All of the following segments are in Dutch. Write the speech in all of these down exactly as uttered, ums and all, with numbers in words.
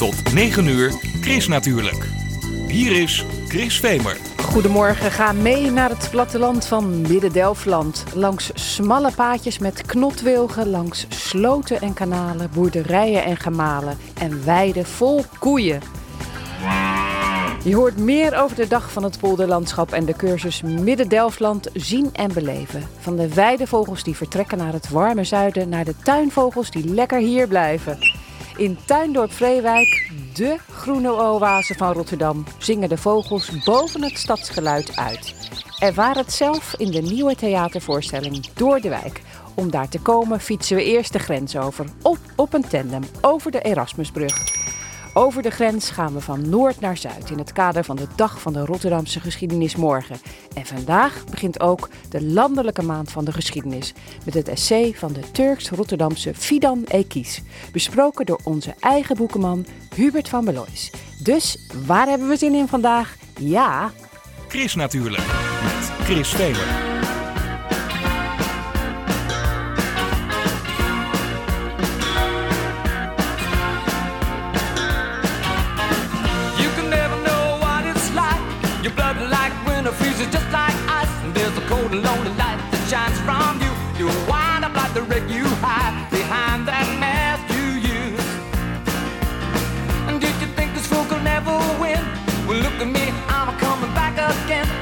tot negen uur, Chris Natuurlijk. Hier is Chris Vemer. Goedemorgen, ga mee naar het platteland van Midden-Delfland. Langs smalle paadjes met knotwilgen, langs sloten en kanalen, boerderijen en gemalen en weiden vol koeien. Je hoort meer over de dag van het polderlandschap en de cursus Midden-Delfland zien en beleven. Van de weidevogels die vertrekken naar het warme zuiden, naar de tuinvogels die lekker hier blijven. In Tuindorp-Vreewijk, de groene oase van Rotterdam, zingen de vogels boven het stadsgeluid uit. Ervaar het zelf in de nieuwe theatervoorstelling Door de Wijk. Om daar te komen fietsen we eerst de grens over, op, op een tandem, over de Erasmusbrug. Over de grens gaan we van noord naar zuid in het kader van de Dag van de Rotterdamse Geschiedenis morgen. En vandaag begint ook de landelijke maand van de geschiedenis met het essay van de Turks-Rotterdamse Fidan Ekiz, besproken door onze eigen boekenman Hubert van Beloois. Dus waar hebben we zin in vandaag? Ja, Chris Natuurlijk met Chris Vemer.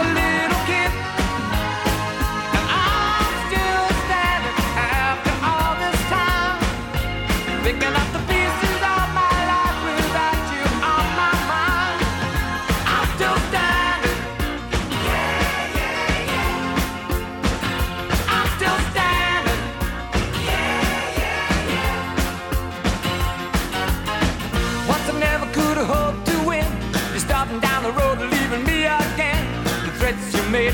a little kid. And I'm still standing after all this time, picking up the pieces of my life without you on my mind. I'm still standing. Yeah, yeah, yeah. Made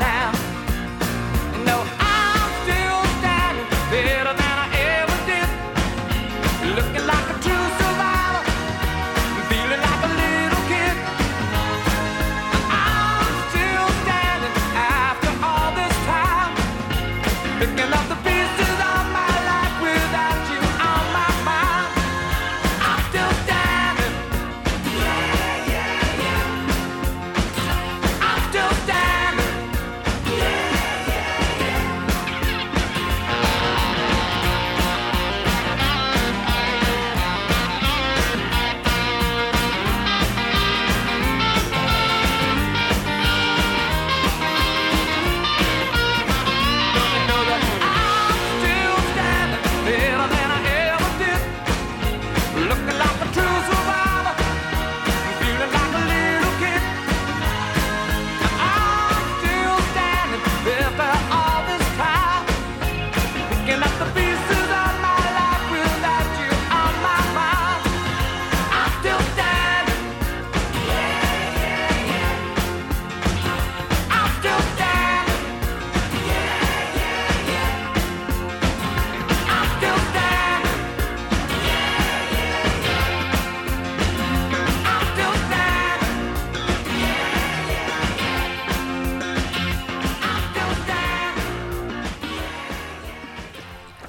now. No, I'm still standing better than I ever did, looking like a true survivor, feeling like a little kid. I'm still standing after all this time, picking up the pieces of my life without you on my mind. I'm still standing.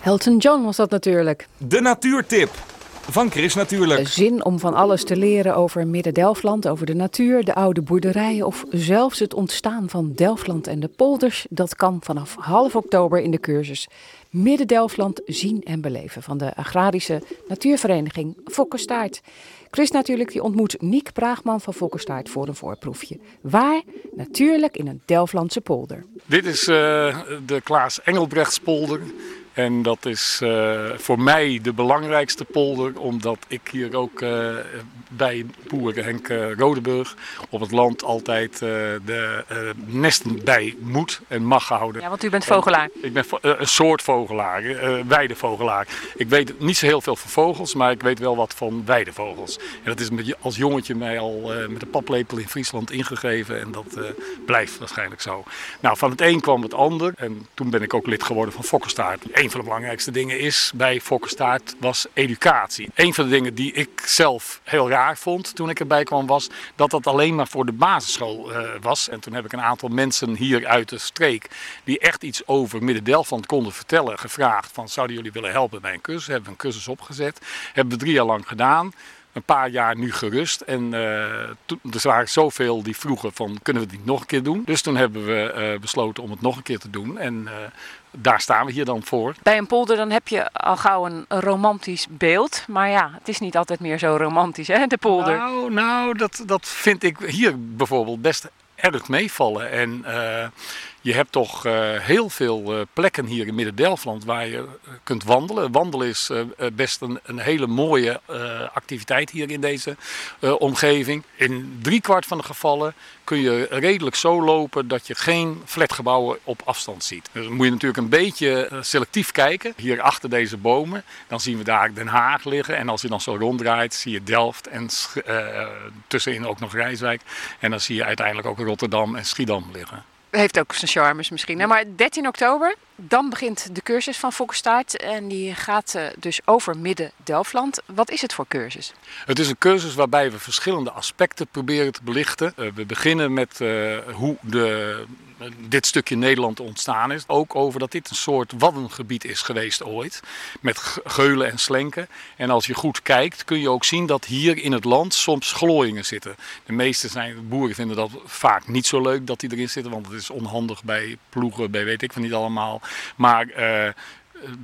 Elton John was dat natuurlijk. De natuurtip van Chris Natuurlijk. Zin om van alles te leren over Midden-Delfland, over de natuur, de oude boerderijen of zelfs het ontstaan van Delfland en de polders. Dat kan vanaf half oktober in de cursus Midden-Delfland zien en beleven van de agrarische natuurvereniging Vockestaert. Chris Natuurlijk die ontmoet Niek Praagman van Vockestaert voor een voorproefje. Waar? Natuurlijk in een Delflandse polder. Dit is uh, de Klaas Engelbrechts polder. En dat is uh, voor mij de belangrijkste polder, omdat ik hier ook uh, bij boer Henk uh, Rodeburg op het land altijd uh, de uh, nesten bij moet en mag houden. Ja, want u bent vogelaar. En ik ben vo- uh, een soort vogelaar, uh, weidevogelaar. Ik weet niet zo heel veel van vogels, maar ik weet wel wat van weidevogels. En dat is met, als jongetje mij al uh, met een paplepel in Friesland ingegeven en dat uh, blijft waarschijnlijk zo. Nou, van het een kwam het ander en toen ben ik ook lid geworden van Vockestaert. Een van de belangrijkste dingen is bij Vockestaert was educatie. Een van de dingen die ik zelf heel raar vond toen ik erbij kwam was dat dat alleen maar voor de basisschool uh, was. En toen heb ik een aantal mensen hier uit de streek die echt iets over Midden-Delfland konden vertellen gevraagd van zouden jullie willen helpen bij een cursus? Hebben we een cursus opgezet, hebben we drie jaar lang gedaan. Een paar jaar nu gerust en uh, toen, er waren zoveel die vroegen van kunnen we het niet nog een keer doen. Dus toen hebben we uh, besloten om het nog een keer te doen en uh, daar staan we hier dan voor. Bij een polder dan heb je al gauw een romantisch beeld, maar ja, het is niet altijd meer zo romantisch hè, de polder. Nou, nou dat, dat vind ik hier bijvoorbeeld best erg meevallen en uh, je hebt toch uh, heel veel uh, plekken hier in Midden-Delfland waar je kunt wandelen. Wandelen is uh, best een, een hele mooie uh, activiteit hier in deze uh, omgeving. In driekwart van de gevallen kun je redelijk zo lopen dat je geen flatgebouwen op afstand ziet. Dus dan moet je natuurlijk een beetje selectief kijken. Hier achter deze bomen, dan zien we daar Den Haag liggen. En als je dan zo ronddraait, zie je Delft en uh, tussenin ook nog Rijswijk. En dan zie je uiteindelijk ook Rotterdam en Schiedam liggen. Heeft ook zijn charmes misschien. Hè? Maar dertien oktober, dan begint de cursus van Vockestaert. En die gaat dus over Midden-Delfland. Wat is het voor cursus? Het is een cursus waarbij we verschillende aspecten proberen te belichten. We beginnen met uh, hoe de, dit stukje Nederland ontstaan is. Ook over dat dit een soort waddengebied is geweest ooit. Met geulen en slenken. En als je goed kijkt kun je ook zien dat hier in het land soms glooiingen zitten. De meeste zijn, boeren vinden dat vaak niet zo leuk dat die erin zitten. Want het is onhandig bij ploegen, bij weet ik van niet allemaal. Maar uh,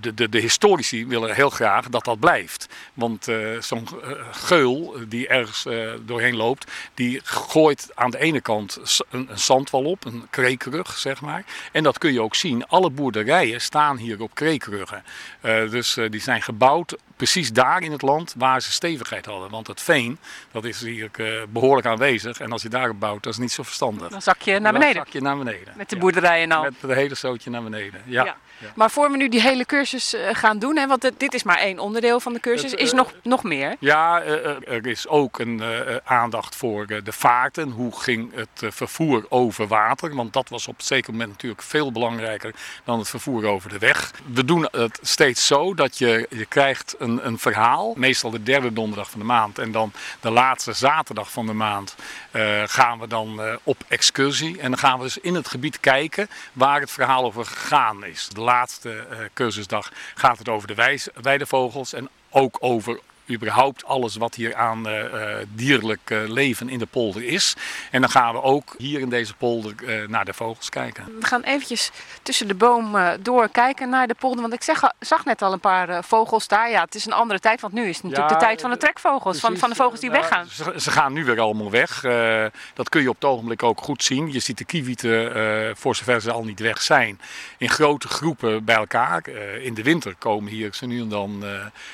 de, de, de historici willen heel graag dat dat blijft. Want uh, zo'n uh, geul die ergens uh, doorheen loopt, die gooit aan de ene kant een, een zandwal op, een kreekrug zeg maar. En dat kun je ook zien. Alle boerderijen staan hier op kreekruggen. Uh, dus uh, die zijn gebouwd precies daar in het land waar ze stevigheid hadden. Want het veen, dat is hier uh, behoorlijk aanwezig. En als je daarop bouwt, dat is niet zo verstandig. Dan zak je naar beneden. Dan zak je naar beneden. Met de boerderijen al. Met het hele zootje naar beneden, ja. ja. ja. Maar voor we nu die hele cursus uh, gaan doen, hè, want het, dit is maar één onderdeel van de cursus, het, uh, is nog, nog meer? Ja, uh, er is ook een uh, aandacht voor uh, de vaarten. Hoe ging het uh, vervoer over water? Want dat was op een zeker moment natuurlijk veel belangrijker dan het vervoer over de weg. We doen het steeds zo dat je, je krijgt een Een, een verhaal, meestal de derde donderdag van de maand en dan de laatste zaterdag van de maand uh, gaan we dan uh, op excursie en dan gaan we dus in het gebied kijken waar het verhaal over gegaan is. De laatste uh, cursusdag gaat het over de wij- weidevogels en ook over überhaupt alles wat hier aan uh, dierlijk uh, leven in de polder is. En dan gaan we ook hier in deze polder uh, naar de vogels kijken. We gaan eventjes tussen de boom uh, door kijken naar de polder. Want ik zeg, zag net al een paar uh, vogels daar. Ja, het is een andere tijd, want nu is het natuurlijk ja, de tijd van de trekvogels. Van, van de vogels die nou, weggaan. Ze, ze gaan nu weer allemaal weg. Uh, dat kun je op het ogenblik ook goed zien. Je ziet de kiewieten, uh, voor zover ze al niet weg zijn, in grote groepen bij elkaar. Uh, in de winter komen hier zo nu en dan uh,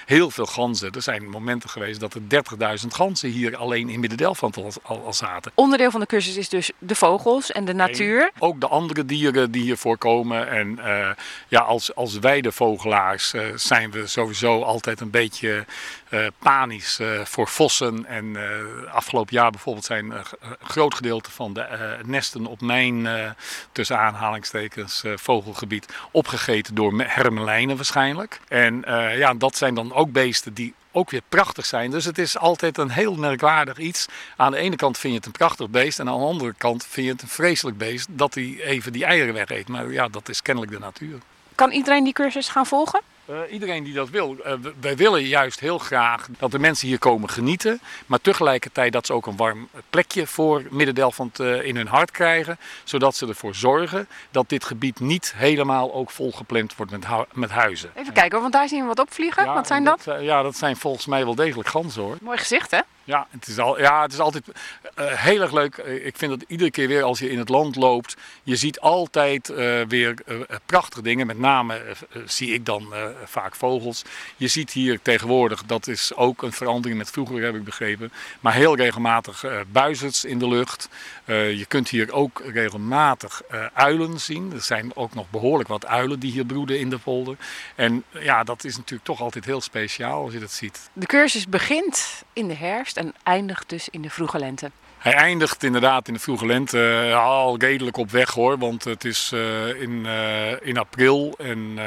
heel veel ganzen. Er zijn momenten geweest dat er dertigduizend ganzen hier alleen in Midden-Delfland al, al, al zaten. Onderdeel van de cursus is dus de vogels en de natuur. En ook de andere dieren die hier voorkomen. En uh, ja, als, als weidevogelaars uh, zijn we sowieso altijd een beetje uh, panisch uh, voor vossen. En uh, afgelopen jaar bijvoorbeeld zijn uh, een groot gedeelte van de uh, nesten op mijn, uh, tussen aanhalingstekens, uh, vogelgebied opgegeten door hermelijnen waarschijnlijk. En uh, ja, dat zijn dan ook beesten die ook weer prachtig zijn. Dus het is altijd een heel merkwaardig iets. Aan de ene kant vind je het een prachtig beest en aan de andere kant vind je het een vreselijk beest dat hij even die eieren weg eet. Maar ja, dat is kennelijk de natuur. Kan iedereen die cursus gaan volgen? Uh, iedereen die dat wil. Uh, wij willen juist heel graag dat de mensen hier komen genieten. Maar tegelijkertijd dat ze ook een warm plekje voor Midden-Delfland uh, in hun hart krijgen. Zodat ze ervoor zorgen dat dit gebied niet helemaal ook volgepland wordt met, hu- met huizen. Even kijken hoor, want daar zien we wat opvliegen. Ja, wat zijn dat? dat? Ja, dat zijn volgens mij wel degelijk ganzen hoor. Mooi gezicht hè? Ja, het is, al, ja, het is altijd uh, heel erg leuk. Ik vind dat iedere keer weer als je in het land loopt, je ziet altijd uh, weer uh, prachtige dingen. Met name uh, zie ik dan uh, vaak vogels. Je ziet hier tegenwoordig, dat is ook een verandering met vroeger, heb ik begrepen. Maar heel regelmatig uh, buizerds in de lucht. Uh, je kunt hier ook regelmatig uh, uilen zien. Er zijn ook nog behoorlijk wat uilen die hier broeden in de polder. En ja, dat is natuurlijk toch altijd heel speciaal als je dat ziet. De cursus begint in de herfst en eindigt dus in de vroege lente. Hij eindigt inderdaad in de vroege lente, uh, al redelijk op weg hoor, want het is uh, in, uh, in april en uh,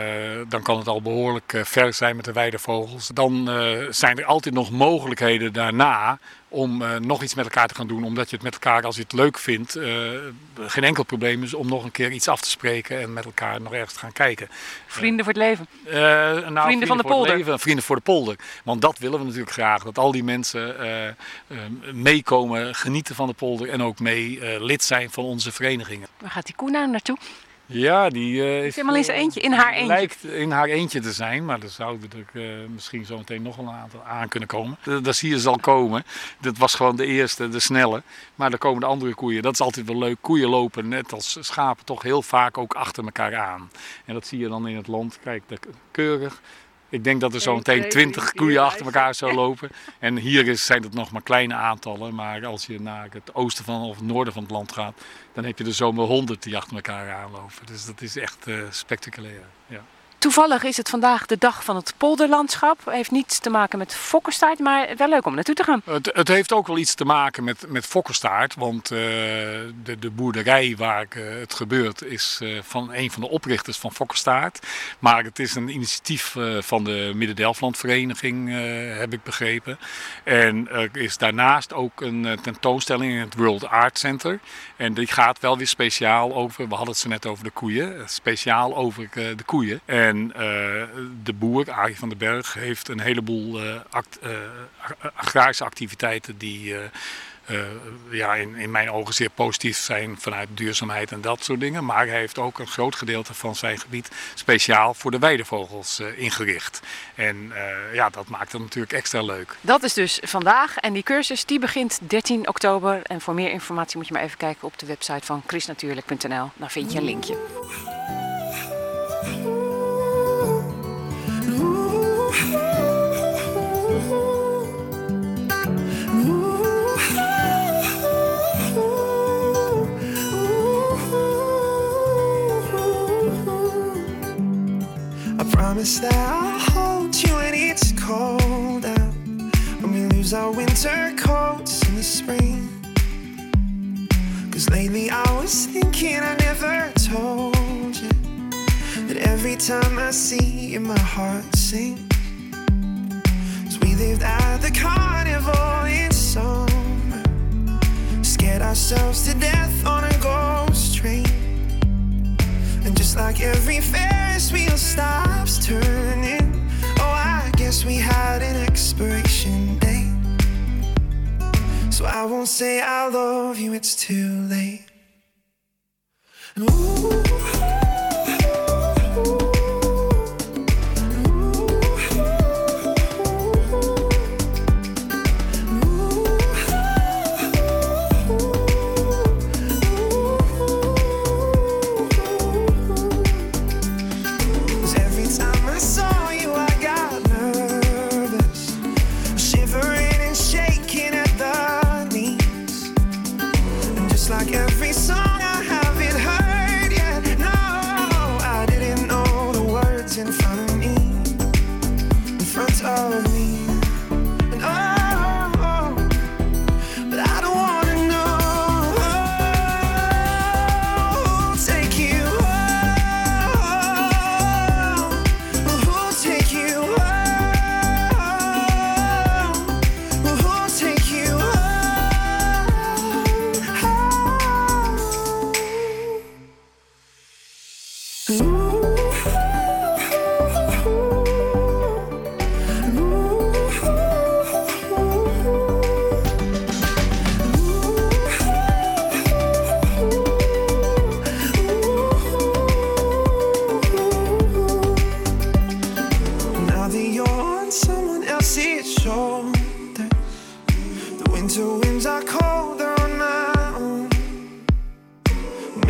dan kan het al behoorlijk uh, ver zijn met de weidevogels. Dan uh, zijn er altijd nog mogelijkheden daarna om uh, nog iets met elkaar te gaan doen, omdat je het met elkaar, als je het leuk vindt, uh, geen enkel probleem is om nog een keer iets af te spreken en met elkaar nog ergens te gaan kijken. Vrienden voor het leven. Uh, nou, vrienden, vrienden van de polder. Leven, vrienden voor de polder. Want dat willen we natuurlijk graag, dat al die mensen uh, uh, meekomen, genieten van de polder en ook mee uh, lid zijn van onze verenigingen. Waar gaat die koe nou naartoe? Ja, die uh, is helemaal in zijn eentje, in haar eentje. Lijkt in haar eentje te zijn, maar er zouden er uh, misschien zo meteen nog een aantal aan kunnen komen. Dat, dat zie je ze al komen. Dat was gewoon de eerste, de snelle. Maar dan komen de andere koeien. Dat is altijd wel leuk. Koeien lopen, net als schapen, toch heel vaak ook achter elkaar aan. En dat zie je dan in het land. Kijk, keurig. Ik denk dat er zo meteen twintig koeien achter elkaar zou lopen. En hier is, zijn het nog maar kleine aantallen. Maar als je naar het oosten van of het noorden van het land gaat, dan heb je er zomaar honderd die achter elkaar aanlopen. Dus dat is echt uh, spectaculair. Ja. Toevallig is het vandaag de dag van het polderlandschap. Het heeft niets te maken met Vockestaert, maar wel leuk om naartoe te gaan. Het, het heeft ook wel iets te maken met, met Vockestaert. Want uh, de, de boerderij waar uh, het gebeurt is uh, van een van de oprichters van Vockestaert. Maar het is een initiatief uh, van de Midden-Delfland vereniging, uh, heb ik begrepen. En er is daarnaast ook een uh, tentoonstelling in het World Art Center. En die gaat wel weer speciaal over, we hadden het zo net over de koeien, speciaal over uh, de koeien. En uh, de boer, Arie van der Berg, heeft een heleboel uh, act, uh, agrarische activiteiten die uh, uh, ja, in, in mijn ogen zeer positief zijn vanuit duurzaamheid en dat soort dingen. Maar hij heeft ook een groot gedeelte van zijn gebied speciaal voor de weidevogels uh, ingericht. En uh, ja, dat maakt het natuurlijk extra leuk. Dat is dus vandaag en die cursus die begint dertien oktober. En voor meer informatie moet je maar even kijken op de website van chris natuurlijk punt n l. Daar vind je een linkje. Promise that I'll hold you when it's cold out, when we lose our winter coats in the spring. Cause lately I was thinking I never told you that every time I see you my heart sinks. Cause we lived at the carnival in summer, scared ourselves to death on a ghost train. And just like every Ferris wheel stops turning, oh, I guess we had an expiration date. So I won't say I love you, it's too late. And ooh. Like every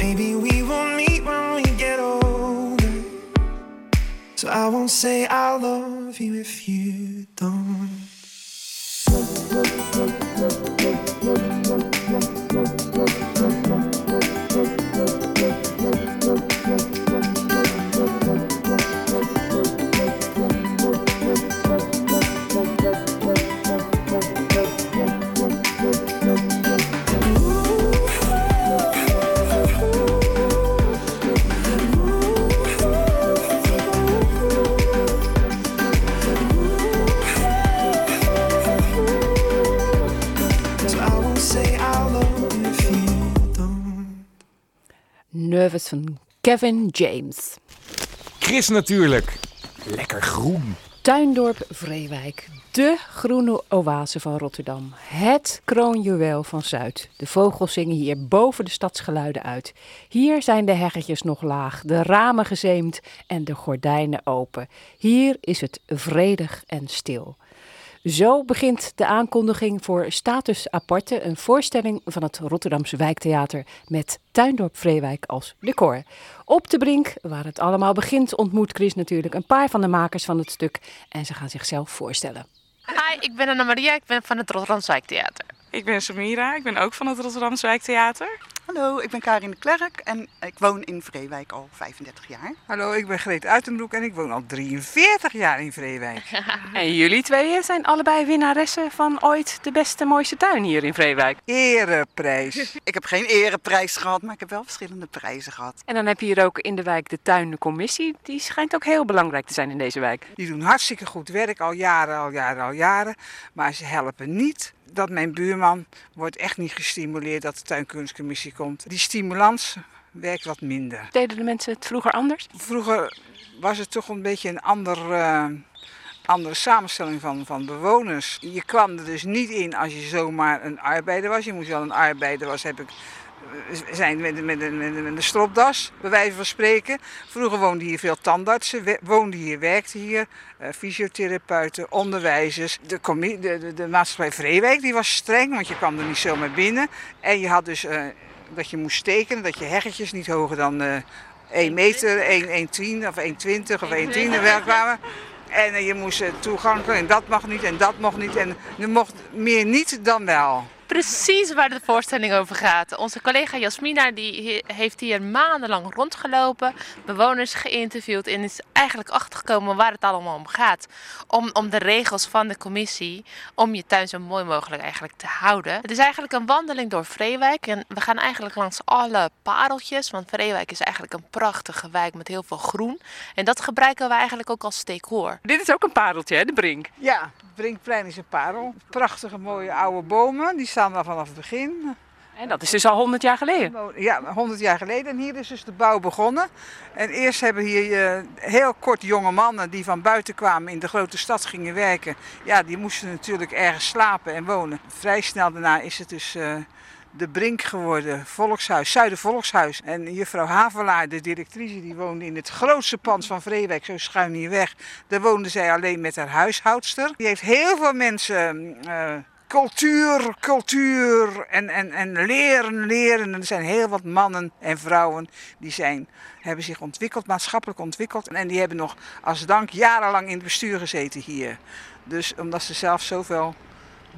Maybe we won't meet when we get older, so I won't say I love you if you don't. Nervous van Kevin James. Chris natuurlijk. Lekker groen. Tuindorp-Vreewijk. De groene oase van Rotterdam. Het kroonjuweel van Zuid. De vogels zingen hier boven de stadsgeluiden uit. Hier zijn de heggetjes nog laag, de ramen gezeemd en de gordijnen open. Hier is het vredig en stil. Zo begint de aankondiging voor Status Aparte, een voorstelling van het Rotterdams Wijktheater met Tuindorp-Vreewijk als decor. Op de brink, waar het allemaal begint, ontmoet Chris natuurlijk een paar van de makers van het stuk en ze gaan zichzelf voorstellen. Hi, ik ben Anna-Maria, ik ben van het Rotterdams Wijktheater. Ik ben Samira, ik ben ook van het Rotterdams Wijktheater. Hallo, ik ben Karin de Klerk en ik woon in Vreewijk al vijfendertig jaar. Hallo, ik ben Greet Uitenbroek en ik woon al drieënveertig jaar in Vreewijk. En jullie tweeën zijn allebei winnaressen van ooit de beste mooiste tuin hier in Vreewijk. Ereprijs. Ik heb geen ereprijs gehad, maar ik heb wel verschillende prijzen gehad. En dan heb je hier ook in de wijk de tuincommissie. Die schijnt ook heel belangrijk te zijn in deze wijk. Die doen hartstikke goed werk, al jaren, al jaren, al jaren. Maar ze helpen niet. Dat mijn buurman wordt echt niet gestimuleerd dat de tuinkunstcommissie komt. Die stimulans werkt wat minder. Deden de mensen het vroeger anders? Vroeger was het toch een beetje een ander, uh, andere samenstelling van, van bewoners. Je kwam er dus niet in als je zomaar een arbeider was. Je moest wel een arbeider was, heb ik, zijn met, met, met, met een stropdas, bij wijze van spreken. Vroeger woonden hier veel tandartsen, we, woonden hier, werkten hier, uh, fysiotherapeuten, onderwijzers. De, de, de, de maatschappij Vreewijk die was streng, want je kwam er niet zomaar binnen. En je had dus uh, dat je moest tekenen, dat je heggetjes niet hoger dan uh, één meter, één komma tien of één komma twintig of één komma tien wel kwamen. En uh, je moest uh, toegang en dat mag niet en dat mocht niet en er mocht meer niet dan wel. Precies waar de voorstelling over gaat. Onze collega Jasmina die heeft hier maandenlang rondgelopen, bewoners geïnterviewd en is eigenlijk achtergekomen waar het allemaal om gaat. Om, om de regels van de commissie, om je tuin zo mooi mogelijk eigenlijk te houden. Het is eigenlijk een wandeling door Vreewijk en we gaan eigenlijk langs alle pareltjes, want Vreewijk is eigenlijk een prachtige wijk met heel veel groen. En dat gebruiken we eigenlijk ook als decor. Dit is ook een pareltje, hè, de Brink? Ja, Brinkplein is een parel. Prachtige mooie oude bomen, die staan al vanaf het begin. En dat is dus al honderd jaar geleden? Ja, honderd jaar geleden. En hier is dus de bouw begonnen. En eerst hebben hier heel kort jonge mannen die van buiten kwamen in de grote stad gingen werken. Ja, die moesten natuurlijk ergens slapen en wonen. Vrij snel daarna is het dus uh, de Brink geworden, Volkshuis, Zuider Volkshuis. En juffrouw Havelaar, de directrice, die woonde in het grootste pand van Vreewijk, zo schuin hier weg. Daar woonde zij alleen met haar huishoudster. Die heeft heel veel mensen... Uh, Cultuur, cultuur en, en, en leren, leren. En er zijn heel wat mannen en vrouwen die zijn, hebben zich ontwikkeld, maatschappelijk ontwikkeld. En die hebben nog als dank jarenlang in het bestuur gezeten hier. Dus omdat ze zelf zoveel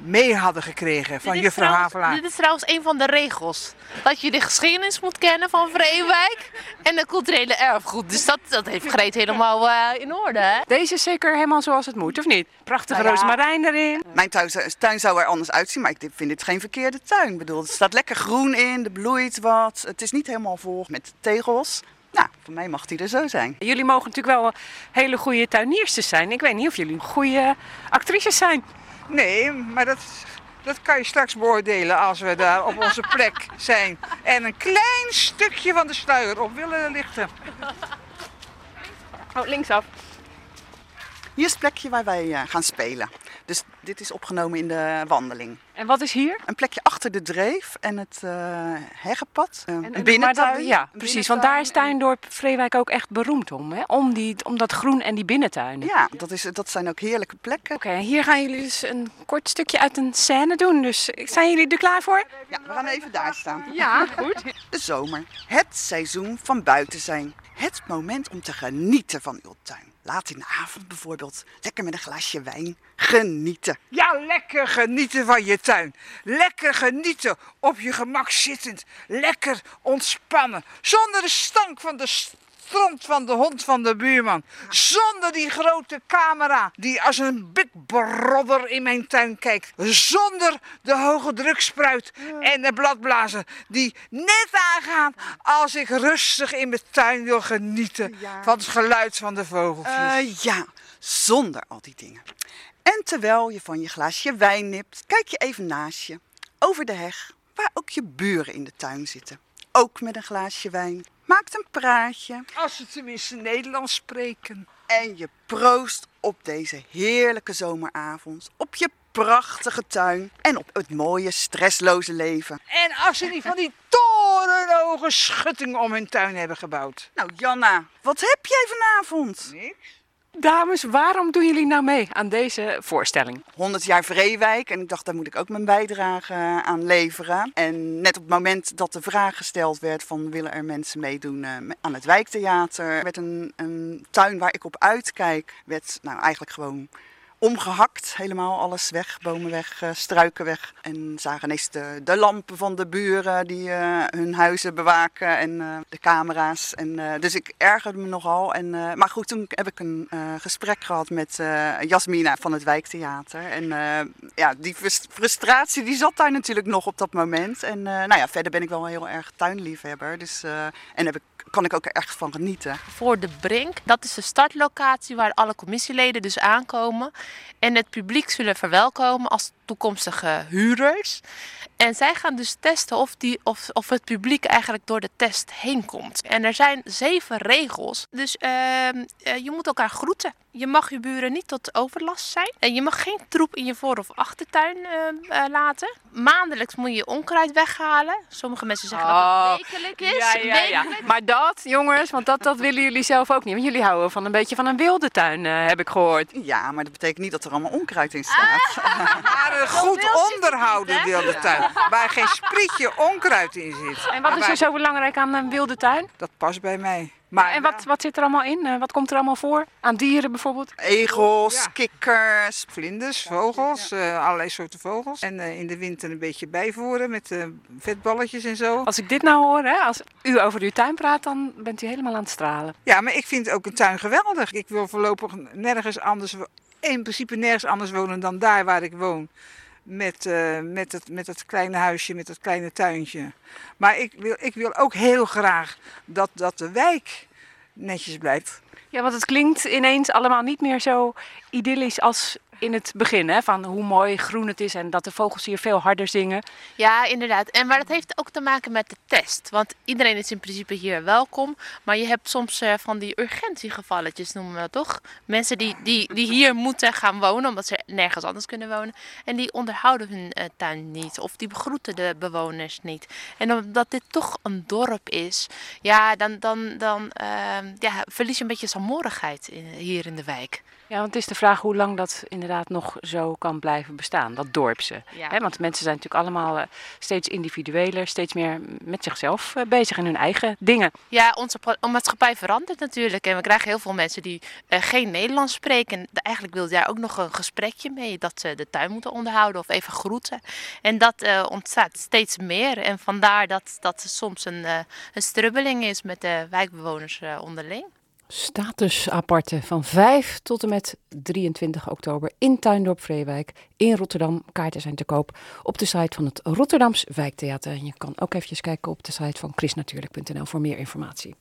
mee hadden gekregen van juffrouw Havelaar. Dit is trouwens een van de regels. Dat je de geschiedenis moet kennen van Vreewijk en de culturele erfgoed. Dus dat, dat heeft Greet helemaal uh, in orde. Hè? Deze is zeker helemaal zoals het moet, of niet? Prachtige nou ja. rozemarijn erin. Mijn tuin zou er anders uitzien, maar ik vind dit geen verkeerde tuin. Ik bedoel, er staat lekker groen in, er bloeit wat. Het is niet helemaal vol met tegels. Nou, voor mij mag die er zo zijn. Jullie mogen natuurlijk wel hele goede tuiniersters zijn. Ik weet niet of jullie goede actrices zijn. Nee, maar dat, dat kan je straks beoordelen als we daar op onze plek zijn. En een klein stukje van de sluier op willen lichten. Oh, linksaf. Hier is het plekje waar wij gaan spelen. Dus dit is opgenomen in de wandeling. En wat is hier? Een plekje achter de dreef en het uh, heggenpad. En, een en, binnentuin. Dat, ja, een precies. Want daar is Tuindorp-Vreewijk ook echt beroemd om. Hè? Om, die, om dat groen en die binnentuinen. Ja, dat, is, dat zijn ook heerlijke plekken. Oké, okay, hier gaan jullie dus een kort stukje uit een scène doen. Dus zijn jullie er klaar voor? Ja, we gaan even daar staan. Ja, goed. De zomer. Het seizoen van buiten zijn. Het moment om te genieten van uw tuin. Laat in de avond bijvoorbeeld. Lekker met een glaasje wijn. Genieten. Ja, lekker genieten van je tuin. Lekker genieten op je gemak zittend. Lekker ontspannen. Zonder de stank van de stront van de hond van de buurman. Zonder die grote camera die als een big brother in mijn tuin kijkt. Zonder de hoge drukspruit en de bladblazen die net aangaan als ik rustig in mijn tuin wil genieten van het geluid van de vogeltjes. Uh, ja, zonder al die dingen. En terwijl je van je glaasje wijn nipt, kijk je even naast je, over de heg, waar ook je buren in de tuin zitten. Ook met een glaasje wijn. Maakt een praatje. Als ze tenminste Nederlands spreken. En je proost op deze heerlijke zomeravond, op je prachtige tuin en op het mooie, stressloze leven. En als ze niet van die torenhoge schutting om hun tuin hebben gebouwd. Nou, Janna, wat heb jij vanavond? Niks. Dames, waarom doen jullie nou mee aan deze voorstelling? honderd jaar Vreewijk en ik dacht, daar moet ik ook mijn bijdrage aan leveren. En net op het moment dat de vraag gesteld werd van willen er mensen meedoen aan het wijktheater, werd een, een tuin waar ik op uitkijk, werd nou eigenlijk gewoon omgehakt. Helemaal alles weg, bomen weg, struiken weg. En zagen ineens de, de lampen van de buren die uh, hun huizen bewaken en uh, de camera's. En, uh, dus ik ergerde me nogal. En, uh, maar goed, toen heb ik een uh, gesprek gehad met uh, Jasmina van het Wijktheater. En uh, ja, die frustratie die zat daar natuurlijk nog op dat moment. En uh, nou ja, verder ben ik wel een heel erg tuinliefhebber. Dus, uh, en heb ik kan ik ook er echt van genieten. Voor de Brink, dat is de startlocatie waar alle commissieleden dus aankomen. En het publiek zullen verwelkomen als toekomstige huurders. En zij gaan dus testen of, die, of, of het publiek eigenlijk door de test heen komt. En er zijn zeven regels. Dus uh, uh, je moet elkaar groeten. Je mag je buren niet tot overlast zijn. En je mag geen troep in je voor- of achtertuin uh, uh, laten. Maandelijks moet je onkruid weghalen. Sommige mensen zeggen oh, dat het wekelijk is. Ja, ja, ja. Maar dat, jongens, want dat, dat willen jullie zelf ook niet. Want jullie houden van een beetje van een wilde tuin, uh, heb ik gehoord. Ja, maar dat betekent niet dat er allemaal onkruid in staat. Ah. Maar een goed onderhouden wilde tuin. Waar geen sprietje onkruid in zit. En wat is er zo belangrijk aan een wilde tuin? Dat past bij mij. Maar, en wat, wat zit er allemaal in? Wat komt er allemaal voor? Aan dieren bijvoorbeeld? Egels, ja. Kikkers, vlinders, vogels, ja. uh, allerlei soorten vogels. En uh, in de winter een beetje bijvoeren met uh, vetballetjes en zo. Als ik dit nou hoor, hè, als u over uw tuin praat, dan bent u helemaal aan het stralen. Ja, maar ik vind ook een tuin geweldig. Ik wil voorlopig nergens anders, in principe nergens anders wonen dan daar waar ik woon. Met, uh, met, het, met het kleine huisje, met het kleine tuintje. Maar ik wil, ik wil ook heel graag dat, dat de wijk netjes blijft. Ja, want het klinkt ineens allemaal niet meer zo idyllisch als in het begin, hè? Van hoe mooi groen het is en dat de vogels hier veel harder zingen. Ja, inderdaad. En maar dat heeft ook te maken met de test. Want iedereen is in principe hier welkom. Maar je hebt soms uh, van die urgentiegevalletjes, noemen we dat toch? Mensen die, die, die hier moeten gaan wonen, omdat ze nergens anders kunnen wonen. En die onderhouden hun uh, tuin niet. Of die begroeten de bewoners niet. En omdat dit toch een dorp is, ja, dan, dan, dan uh, ja, verlies je een beetje saamhorigheid in, hier in de wijk. Ja, want het is de vraag hoe lang dat inderdaad nog zo kan blijven bestaan, dat dorpse. Ja. He, want mensen zijn natuurlijk allemaal steeds individueler, steeds meer met zichzelf bezig en hun eigen dingen. Ja, onze maatschappij verandert natuurlijk. En we krijgen heel veel mensen die uh, geen Nederlands spreken. En eigenlijk wil daar ook nog een gesprekje mee, dat ze de tuin moeten onderhouden of even groeten. En dat uh, ontstaat steeds meer. En vandaar dat, dat er soms een, uh, een strubbeling is met de wijkbewoners uh, onderling. Status Aparte van vijf tot en met drieëntwintig oktober in Tuindorp-Vreewijk in Rotterdam. Kaarten zijn te koop op de site van het Rotterdams Wijktheater. En je kan ook eventjes kijken op de site van chrisnatuurlijk punt n l voor meer informatie.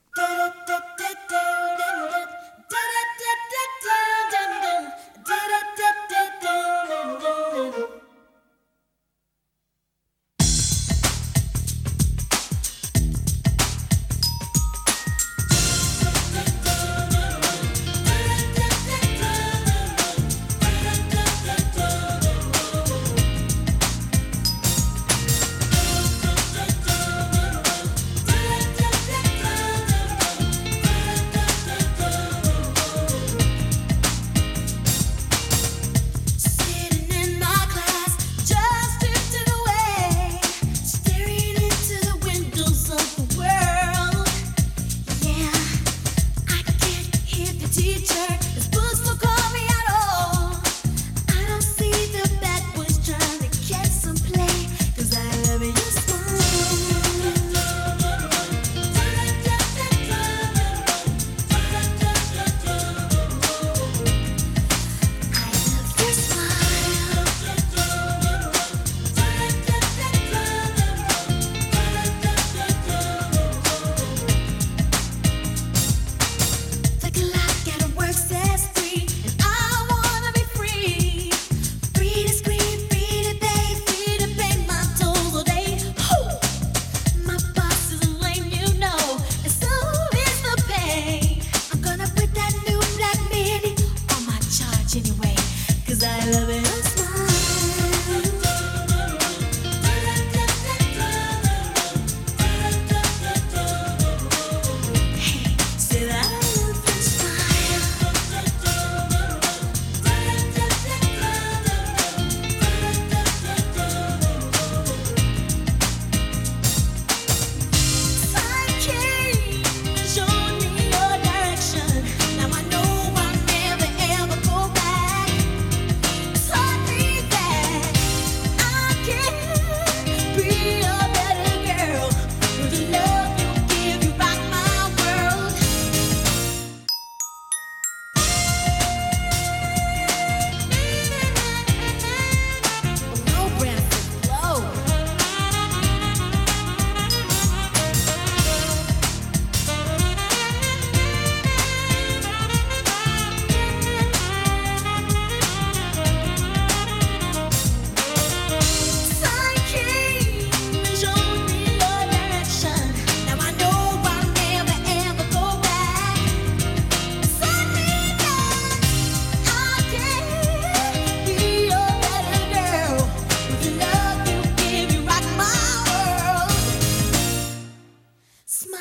Smile. Psych.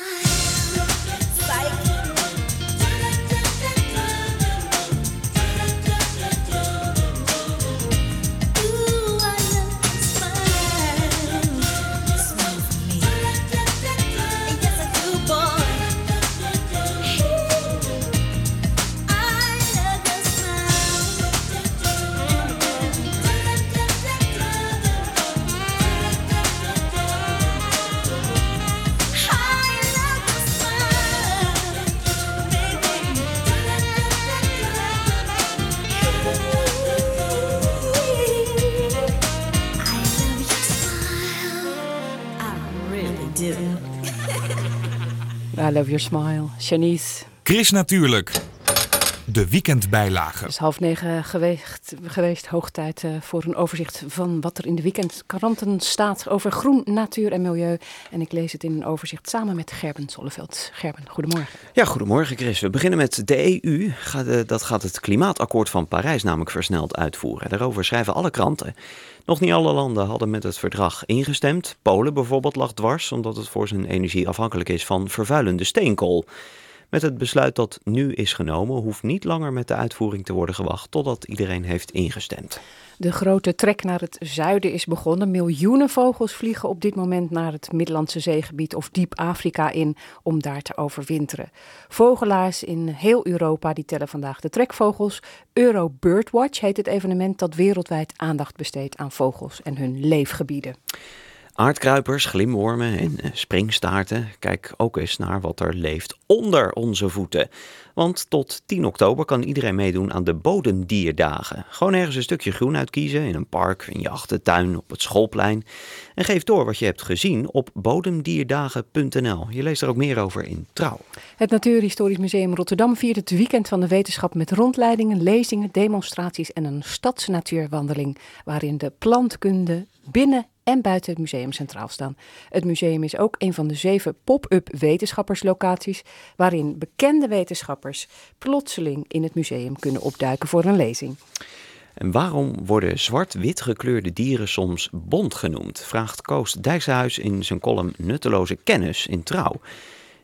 I love your smile. Janice. Chris Natuurlijk. De weekendbijlage. Het is half negen geweest, geweest hoog tijd uh, voor een overzicht van wat er in de weekendkranten staat over groen, natuur en milieu. En ik lees het in een overzicht samen met Gerben Zolleveld. Gerben, goedemorgen. Ja, goedemorgen Chris. We beginnen met de E U. Gaat, uh, dat gaat het klimaatakkoord van Parijs namelijk versneld uitvoeren. Daarover schrijven alle kranten. Nog niet alle landen hadden met het verdrag ingestemd. Polen bijvoorbeeld lag dwars omdat het voor zijn energie afhankelijk is van vervuilende steenkool. Met het besluit dat nu is genomen, hoeft niet langer met de uitvoering te worden gewacht totdat iedereen heeft ingestemd. De grote trek naar het zuiden is begonnen. Miljoenen vogels vliegen op dit moment naar het Middellandse zeegebied of diep Afrika in om daar te overwinteren. Vogelaars in heel Europa die tellen vandaag de trekvogels. Euro Birdwatch heet het evenement dat wereldwijd aandacht besteedt aan vogels en hun leefgebieden. Aardkruipers, glimwormen en springstaarten. Kijk ook eens naar wat er leeft onder onze voeten. Want tot tien oktober kan iedereen meedoen aan de bodemdierdagen. Gewoon ergens een stukje groen uitkiezen in een park, in je achtertuin, op het schoolplein. En geef door wat je hebt gezien op bodemdierdagen punt n l. Je leest er ook meer over in Trouw. Het Natuurhistorisch Museum Rotterdam viert het weekend van de wetenschap met rondleidingen, lezingen, demonstraties en een stadsnatuurwandeling waarin de plantkunde binnen en buiten het museum centraal staan. Het museum is ook een van de zeven pop-up wetenschapperslocaties waarin bekende wetenschappers plotseling in het museum kunnen opduiken voor een lezing. En waarom worden zwart-wit gekleurde dieren soms bont genoemd? Vraagt Koos Dijkshuis in zijn column Nutteloze Kennis in Trouw.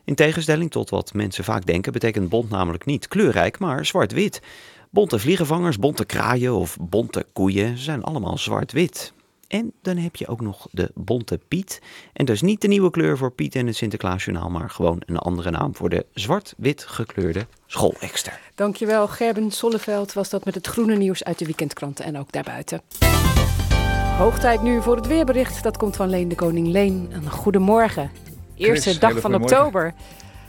In tegenstelling tot wat mensen vaak denken betekent bont namelijk niet kleurrijk, maar zwart-wit. Bonte vliegenvangers, bonte kraaien of bonte koeien zijn allemaal zwart-wit. En dan heb je ook nog de bonte Piet. En dat is niet de nieuwe kleur voor Piet en het Sinterklaasjournaal, maar gewoon een andere naam voor de zwart-wit gekleurde schoolekster. Dankjewel, Gerben Zolleveld was dat met het groene nieuws uit de weekendkranten en ook daarbuiten. Hoog tijd nu voor het weerbericht. Dat komt van Leen de Koning. Leen, een goedemorgen. Eerste Chris, dag van oktober.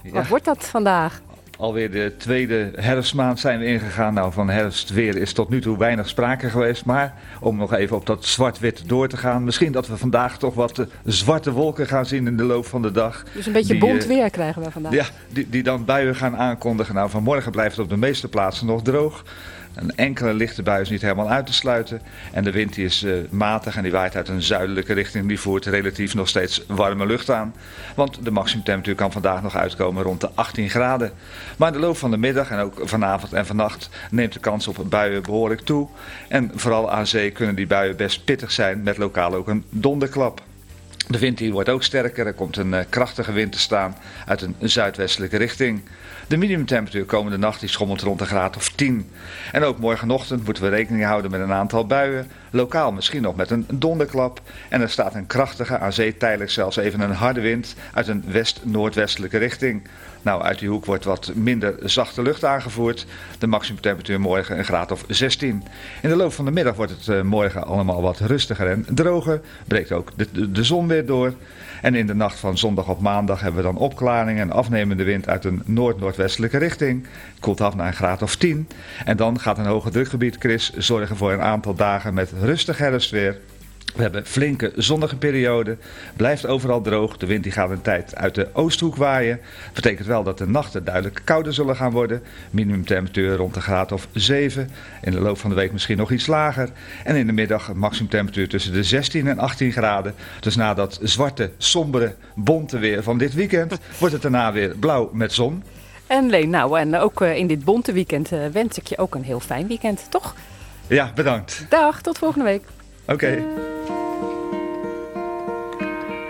Ja. Wat wordt dat vandaag? Alweer de tweede herfstmaand zijn we ingegaan. Nou, van herfstweer is tot nu toe weinig sprake geweest. Maar om nog even op dat zwart-wit door te gaan. Misschien dat we vandaag toch wat zwarte wolken gaan zien in de loop van de dag. Dus een beetje die, bont weer krijgen we vandaag. Ja, die, die dan buien gaan aankondigen. Nou, vanmorgen blijft het op de meeste plaatsen nog droog. Een enkele lichte bui is niet helemaal uit te sluiten. En de wind die is uh, matig en die waait uit een zuidelijke richting. Die voert relatief nog steeds warme lucht aan. Want de maximumtemperatuur kan vandaag nog uitkomen rond de achttien graden. Maar in de loop van de middag en ook vanavond en vannacht neemt de kans op buien behoorlijk toe. En vooral aan zee kunnen die buien best pittig zijn met lokaal ook een donderklap. De wind hier wordt ook sterker. Er komt een uh, krachtige wind te staan uit een zuidwestelijke richting. De minimumtemperatuur komende nacht die schommelt rond een graad of tien. En ook morgenochtend moeten we rekening houden met een aantal buien. Lokaal misschien nog met een donderklap. En er staat een krachtige, aan zee tijdelijk zelfs even een harde wind uit een west-noordwestelijke richting. Nou, uit die hoek wordt wat minder zachte lucht aangevoerd. De maximumtemperatuur morgen een graad of zestien. In de loop van de middag wordt het morgen allemaal wat rustiger en droger. Breekt ook de, de, de zon weer door. En in de nacht van zondag op maandag hebben we dan opklaringen en afnemende wind uit een noord-noordwestelijke richting. Het koelt af naar een graad of tien. En dan gaat een hoge drukgebied, Chris, zorgen voor een aantal dagen met rustig herfstweer. We hebben flinke zonnige perioden, blijft overal droog. De wind die gaat een tijd uit de oosthoek waaien. Dat betekent wel dat de nachten duidelijk kouder zullen gaan worden. Minimumtemperatuur rond de graad of zeven. In de loop van de week misschien nog iets lager. En in de middag maximumtemperatuur tussen de zestien en achttien graden. Dus na dat zwarte, sombere, bonte weer van dit weekend wordt het daarna weer blauw met zon. En Leen, nou en ook in dit bonte weekend wens ik je ook een heel fijn weekend, toch? Ja, bedankt. Dag, tot volgende week. Okay.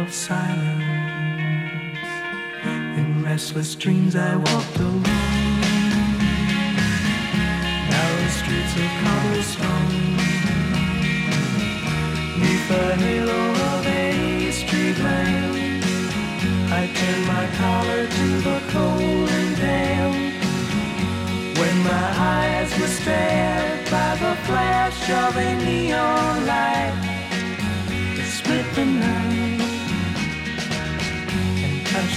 of silence. Restless dreams I walked alone, narrow streets of cobblestone, neath the halo of a street lamp, I turned my collar to the cold and damp, when my eyes were stared by the flash of a neon light, it split the night, touch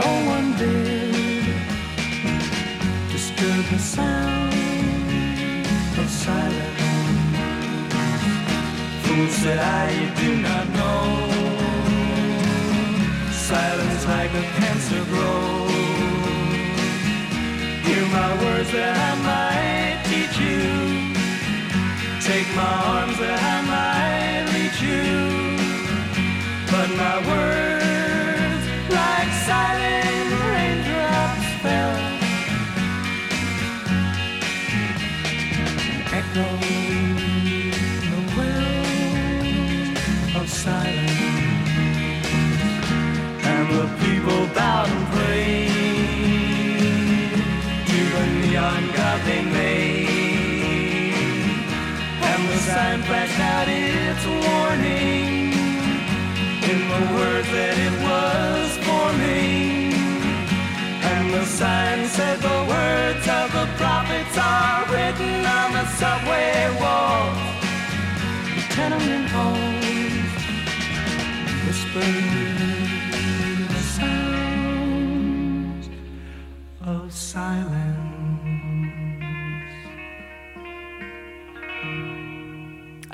No one did disturb the sound of silence. Fool said I, you do not know, silence like a cancer grows. Hear my words that I might teach you, take my arms that I might reach you, but my words, like silent raindrops, fell, echoing the well of silence, and the people bowed and prayed to the neon god they made, and the sign flashed out its warning, in the words that it was forming, and the sign said the words of the prophets are written on the subway walls, the tenement halls, whispering the sounds of silence.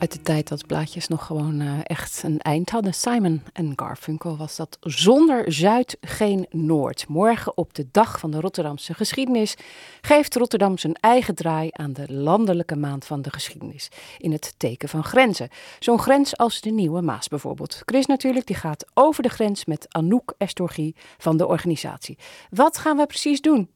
Uit de tijd dat blaadjes nog gewoon uh, echt een eind hadden. Simon en Garfunkel was dat. Zonder Zuid geen Noord. Morgen op de dag van de Rotterdamse geschiedenis geeft Rotterdam zijn eigen draai aan de landelijke maand van de geschiedenis. In het teken van grenzen. Zo'n grens als de Nieuwe Maas bijvoorbeeld. Chris natuurlijk, die gaat over de grens met Anouk Estorgie van de organisatie. Wat gaan we precies doen?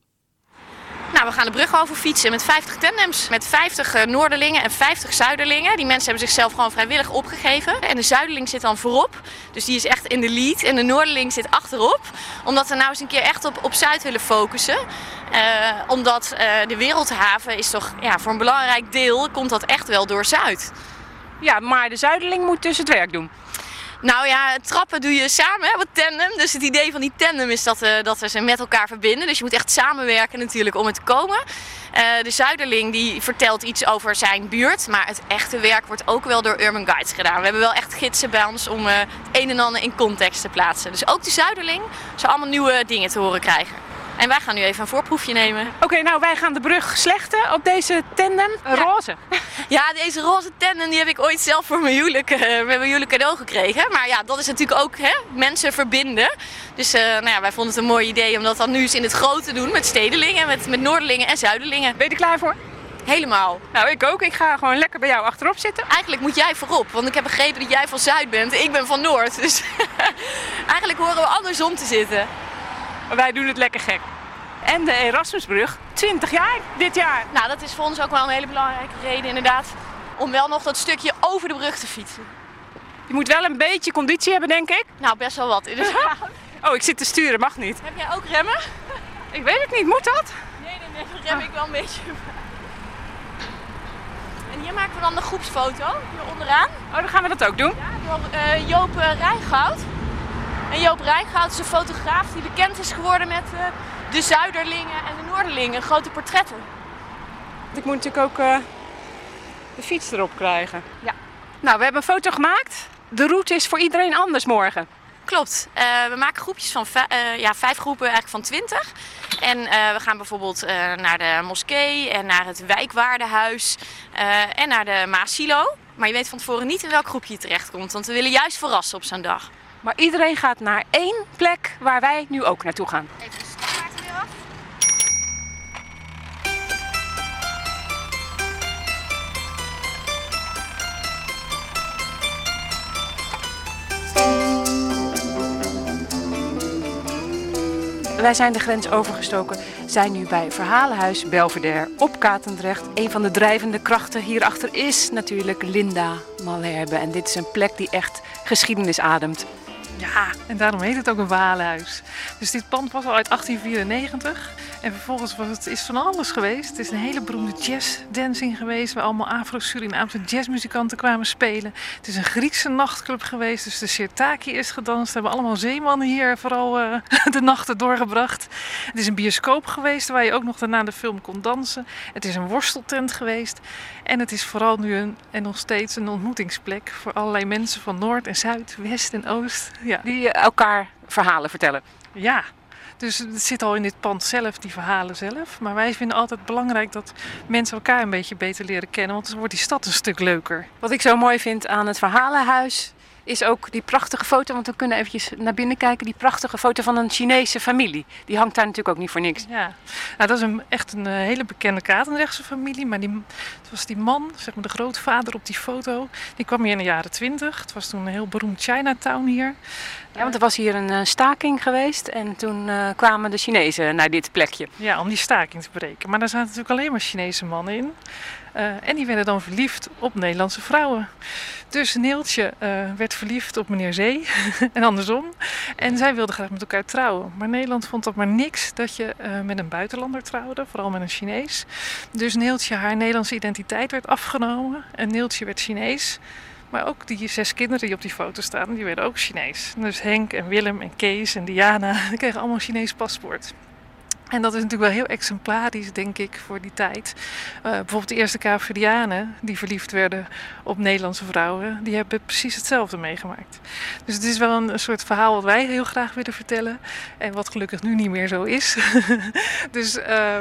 Nou, we gaan de brug over fietsen met vijftig tandems, met vijftig Noorderlingen en vijftig Zuiderlingen. Die mensen hebben zichzelf gewoon vrijwillig opgegeven. En de Zuiderling zit dan voorop, dus die is echt in de lead. En de Noorderling zit achterop, omdat we nou eens een keer echt op, op Zuid willen focussen. Uh, omdat uh, de wereldhaven is toch, ja, voor een belangrijk deel komt dat echt wel door Zuid. Ja, maar de Zuiderling moet dus het werk doen. Nou ja, trappen doe je samen, hè, met tandem. Dus het idee van die tandem is dat, uh, dat we ze met elkaar verbinden. Dus je moet echt samenwerken natuurlijk om het te komen. Uh, de Zuiderling die vertelt iets over zijn buurt. Maar het echte werk wordt ook wel door Urban Guides gedaan. We hebben wel echt gidsen bij ons om uh, het een en ander in context te plaatsen. Dus ook de Zuiderling zal allemaal nieuwe dingen te horen krijgen. En wij gaan nu even een voorproefje nemen. Oké, okay, nou wij gaan de brug slechten op deze tandem. Ja. Roze. Ja, deze roze tandem die heb ik ooit zelf voor mijn huwelijk, uh, met mijn huwelijk cadeau gekregen. Maar ja, dat is natuurlijk ook, hè, mensen verbinden. Dus uh, nou ja, wij vonden het een mooi idee om dat dan nu eens in het groot te doen. Met stedelingen, met, met Noorderlingen en Zuiderlingen. Ben je er klaar voor? Helemaal. Nou, ik ook. Ik ga gewoon lekker bij jou achterop zitten. Eigenlijk moet jij voorop, want ik heb begrepen dat jij van Zuid bent. Ik ben van Noord. Dus eigenlijk horen we andersom te zitten. Wij doen het lekker gek. En de Erasmusbrug, twintig jaar dit jaar. Nou, dat is voor ons ook wel een hele belangrijke reden inderdaad. Om wel nog dat stukje over de brug te fietsen. Je moet wel een beetje conditie hebben, denk ik. Nou, best wel wat inderdaad. Oh, ik zit te sturen, mag niet. Heb jij ook remmen? Ik weet het niet, moet dat? Nee, nee, nee, dan rem ik wel een beetje. En hier maken we dan de groepsfoto, hier onderaan. Oh, dan gaan we dat ook doen. Ja, door uh, Joop uh, Rijngoud. En Joop Rijkhout is een fotograaf die bekend is geworden met uh, de Zuiderlingen en de Noorderlingen, grote portretten. Ik moet natuurlijk ook uh, de fiets erop krijgen. Ja. Nou, we hebben een foto gemaakt. De route is voor iedereen anders morgen. Klopt. Uh, we maken groepjes van uh, ja, vijf groepen eigenlijk van twintig. En uh, we gaan bijvoorbeeld uh, naar de moskee en naar het wijkwaardenhuis uh, en naar de Maasilo. Maar je weet van tevoren niet in welk groepje je terechtkomt, want we willen juist verrassen op zo'n dag. Maar iedereen gaat naar één plek waar wij nu ook naartoe gaan. Even de stopkaart er weer af. Wij zijn de grens overgestoken, zijn nu bij Verhalenhuis Belvedere op Katendrecht. Een van de drijvende krachten hierachter is natuurlijk Linda Malherbe. En dit is een plek die echt geschiedenis ademt. Ja, en daarom heet het ook een walenhuis. Dus dit pand was al uit achttien vierennegentig. En vervolgens was het, is van alles geweest. Het is een hele beroemde jazzdancing geweest, waar allemaal Afro-Surinaamse jazzmuzikanten kwamen spelen. Het is een Griekse nachtclub geweest, dus de Sirtaki is gedanst. Er hebben allemaal zeemannen hier vooral uh, de nachten doorgebracht. Het is een bioscoop geweest, waar je ook nog daarna de film kon dansen. Het is een worsteltent geweest. En het is vooral nu een, en nog steeds een ontmoetingsplek voor allerlei mensen van Noord en Zuid, West en Oost. Ja. Die elkaar verhalen vertellen. Ja, dus het zit al in dit pand zelf, die verhalen zelf. Maar wij vinden altijd belangrijk dat mensen elkaar een beetje beter leren kennen. Want dan wordt die stad een stuk leuker. Wat ik zo mooi vind aan het Verhalenhuis is ook die prachtige foto. Want we kunnen eventjes naar binnen kijken. Die prachtige foto van een Chinese familie. Die hangt daar natuurlijk ook niet voor niks. Ja, nou, dat is een, echt een hele bekende Katendrechtse familie. Maar die, het was die man, zeg maar de grootvader op die foto. Die kwam hier in de jaren twintig. Het was toen een heel beroemd Chinatown hier. Ja, want er was hier een uh, staking geweest. En toen uh, kwamen de Chinezen naar dit plekje. Ja, om die staking te breken. Maar daar zaten natuurlijk alleen maar Chinese mannen in. Uh, en die werden dan verliefd op Nederlandse vrouwen. Dus Neeltje uh, werd verliefd op meneer Zee en andersom. En zij wilden graag met elkaar trouwen. Maar Nederland vond dat maar niks dat je uh, met een buitenlander trouwde, vooral met een Chinees. Dus Neeltje, haar Nederlandse identiteit werd afgenomen en Neeltje werd Chinees. Maar ook die zes kinderen die op die foto staan, die werden ook Chinees. Dus Henk en Willem en Kees en Diana, die kregen allemaal een Chinees paspoort. En dat is natuurlijk wel heel exemplarisch, denk ik, voor die tijd. Uh, bijvoorbeeld de eerste Kaapverdianen die verliefd werden op Nederlandse vrouwen, die hebben precies hetzelfde meegemaakt. Dus het is wel een, een soort verhaal wat wij heel graag willen vertellen. En wat gelukkig nu niet meer zo is. Dus uh, uh,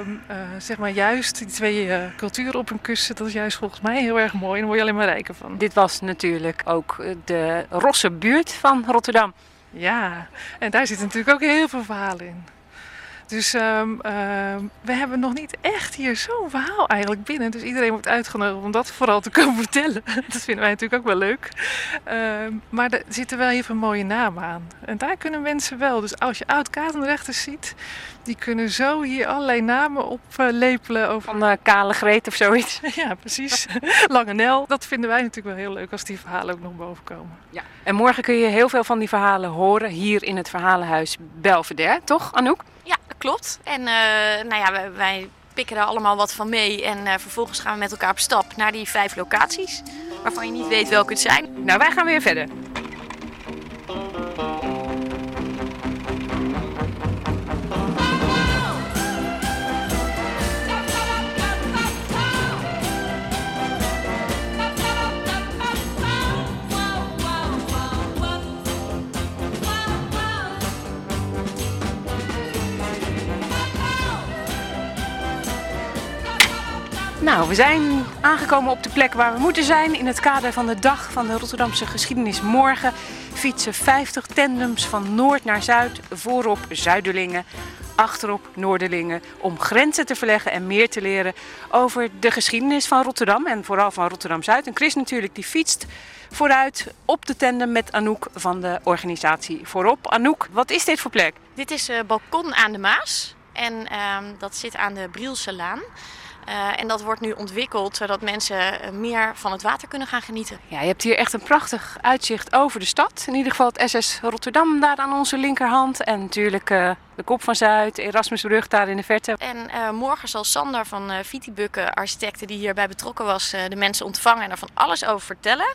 zeg maar juist die twee uh, culturen op een kussen, dat is juist volgens mij heel erg mooi. En daar word je alleen maar rijker van. Dit was natuurlijk ook de rosse buurt van Rotterdam. Ja, en daar zitten natuurlijk ook heel veel verhalen in. Dus um, uh, we hebben nog niet echt hier zo'n verhaal eigenlijk binnen. Dus iedereen wordt uitgenodigd om dat vooral te komen vertellen. Dat vinden wij natuurlijk ook wel leuk. Um, maar er zitten wel even mooie namen aan. En daar kunnen mensen wel. Dus als je oud-Katendrechters ziet, die kunnen zo hier allerlei namen op uh, lepelen. Over... Van uh, Kale Greet of zoiets. Ja, precies. Lange Nel. Dat vinden wij natuurlijk wel heel leuk als die verhalen ook nog bovenkomen. Ja. En morgen kun je heel veel van die verhalen horen hier in het Verhalenhuis Belvedere. Toch, Anouk? Ja, dat klopt. En uh, nou ja, wij, wij pikken daar allemaal wat van mee. En uh, vervolgens gaan we met elkaar op stap naar die vijf locaties. Waarvan je niet weet welke het zijn. Nou, wij gaan weer verder. Nou, we zijn aangekomen op de plek waar we moeten zijn in het kader van de dag van de Rotterdamse geschiedenis morgen. Fietsen vijftig tandems van noord naar zuid, voorop Zuiderlingen, achterop Noorderlingen, om grenzen te verleggen en meer te leren over de geschiedenis van Rotterdam en vooral van Rotterdam-Zuid. En Chris natuurlijk, die fietst vooruit op de tandem met Anouk van de organisatie Voorop. Anouk, wat is dit voor plek? Dit is uh, Balkon aan de Maas en uh, dat zit aan de Brielse Laan. Uh, en dat wordt nu ontwikkeld, zodat mensen meer van het water kunnen gaan genieten. Ja, je hebt hier echt een prachtig uitzicht over de stad. In ieder geval het S S Rotterdam daar aan onze linkerhand. En natuurlijk uh, de Kop van Zuid, Erasmusbrug daar in de verte. En uh, morgen zal Sander van uh, Vitibukken, architecten die hierbij betrokken was, uh, de mensen ontvangen en er van alles over vertellen.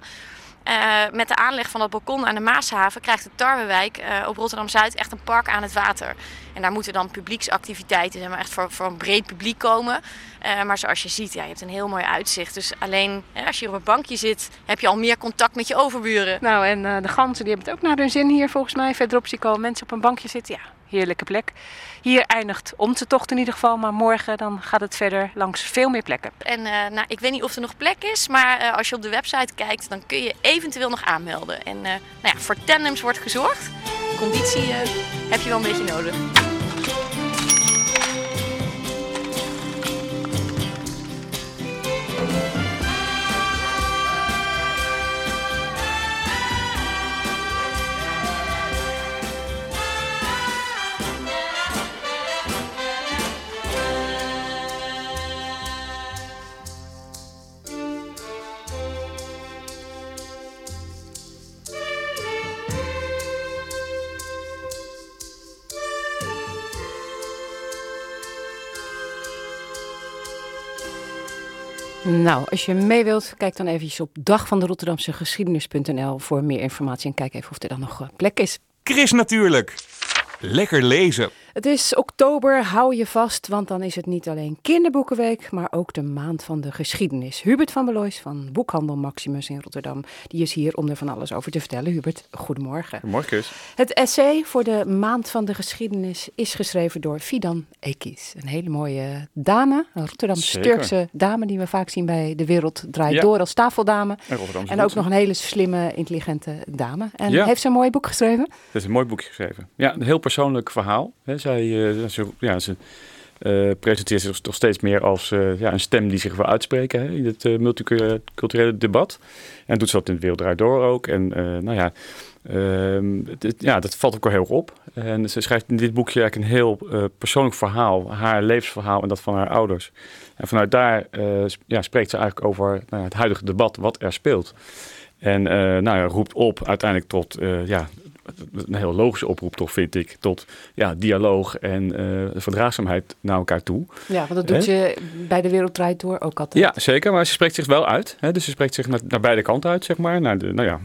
Uh, met de aanleg van dat balkon aan de Maashaven krijgt de Tarwewijk uh, op Rotterdam-Zuid echt een park aan het water. En daar moeten dan publieksactiviteiten, zeg maar, echt voor, voor een breed publiek komen. Uh, maar zoals je ziet, ja, je hebt een heel mooi uitzicht. Dus alleen ja, als je hier op een bankje zit, heb je al meer contact met je overburen. Nou, en uh, de ganzen die hebben het ook naar hun zin hier volgens mij. Verderop zie ik al mensen op een bankje zitten. Ja, heerlijke plek. Hier eindigt onze tocht in ieder geval, maar morgen dan gaat het verder langs veel meer plekken. En uh, nou, ik weet niet of er nog plek is, maar uh, als je op de website kijkt, dan kun je eventueel nog aanmelden. En uh, nou ja, voor tandems wordt gezorgd. Conditie uh, heb je wel een beetje nodig. Nou, als je mee wilt, kijk dan even op dag van de rotterdamse geschiedenis punt n l voor meer informatie. En kijk even of er dan nog plek is. Chris natuurlijk. Lekker lezen. Het is oktober, hou je vast, want dan is het niet alleen kinderboekenweek, maar ook de maand van de geschiedenis. Hubert van Beloois van boekhandel Maximus in Rotterdam, die is hier om er van alles over te vertellen. Hubert, goedemorgen. Goedemorgen, Chris. Het essay voor de maand van de geschiedenis is geschreven door Fidan Ekiz. Een hele mooie dame, een Rotterdamse-Turkse dame die we vaak zien bij De Wereld Draait ja. Door als tafeldame. En, en ook nog een hele slimme, intelligente dame. En ja. heeft ze een mooi boek geschreven? Het is een mooi boekje geschreven. Ja, een heel persoonlijk verhaal. Zij uh, ze, ja, ze uh, presenteert zich nog steeds meer als uh, ja, een stem die zich wil uitspreken hè, in het uh, multiculturele debat. En doet ze dat in De Wereld Draait Door ook. En uh, nou ja, uh, dit, ja, dat valt ook wel heel erg op. En ze schrijft in dit boekje eigenlijk een heel uh, persoonlijk verhaal. Haar levensverhaal en dat van haar ouders. En vanuit daar uh, ja, spreekt ze eigenlijk over nou, het huidige debat wat er speelt. En uh, nou ja, roept op uiteindelijk tot... Uh, ja, een heel logische oproep toch, vind ik, tot ja, dialoog en uh, verdraagzaamheid naar elkaar toe. Ja, want dat doet ze bij De Wereld Draait Door ook altijd. Ja, zeker, maar ze spreekt zich wel uit. Hè? Dus ze spreekt zich naar, naar beide kanten uit, zeg maar. Naar de, nou ja,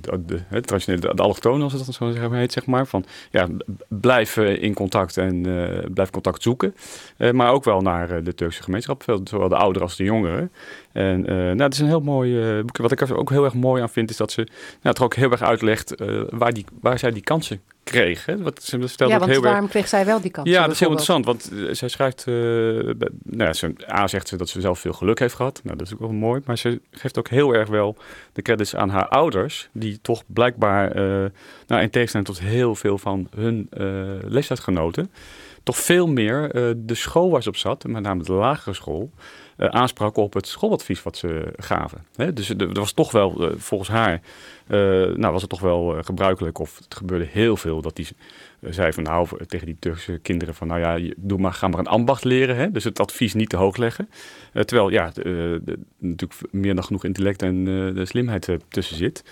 de, de, de, traditionele, de allochtonen, als het dan zo heet, zeg maar. Van, ja, blijf in contact en uh, blijf contact zoeken. Uh, maar ook wel naar de Turkse gemeenschap, zowel de ouderen als de jongeren. En uh, nou, het is een heel mooi uh, boek. Wat ik er ook heel erg mooi aan vind, is dat ze nou, het er ook heel erg uitlegt uh, waar, die, waar zij die kansen kreeg. Hè? Wat, ze vertelde ja, want heel waarom erg... kreeg zij wel die kansen? Ja, dat is heel interessant, want uh, zij schrijft... Uh, bij, nou ja, ze, A zegt ze dat ze zelf veel geluk heeft gehad. Nou, dat is ook wel mooi. Maar ze geeft ook heel erg wel de credits aan haar ouders, die toch blijkbaar, uh, nou, in tegenstelling tot heel veel van hun uh, leeftijdsgenoten, toch veel meer uh, de school waar ze op zat, met name de lagere school, Uh, aansprak op het schooladvies wat ze gaven. Hè? Dus er was toch wel, uh, volgens haar, uh, nou was het toch wel uh, gebruikelijk, of het gebeurde heel veel dat die uh, zei van nou tegen die Turkse kinderen van nou ja, je, doe maar, ga maar een ambacht leren. Hè? Dus het advies niet te hoog leggen. Uh, terwijl ja, de, de, de, natuurlijk meer dan genoeg intellect en uh, de slimheid uh, tussen zit.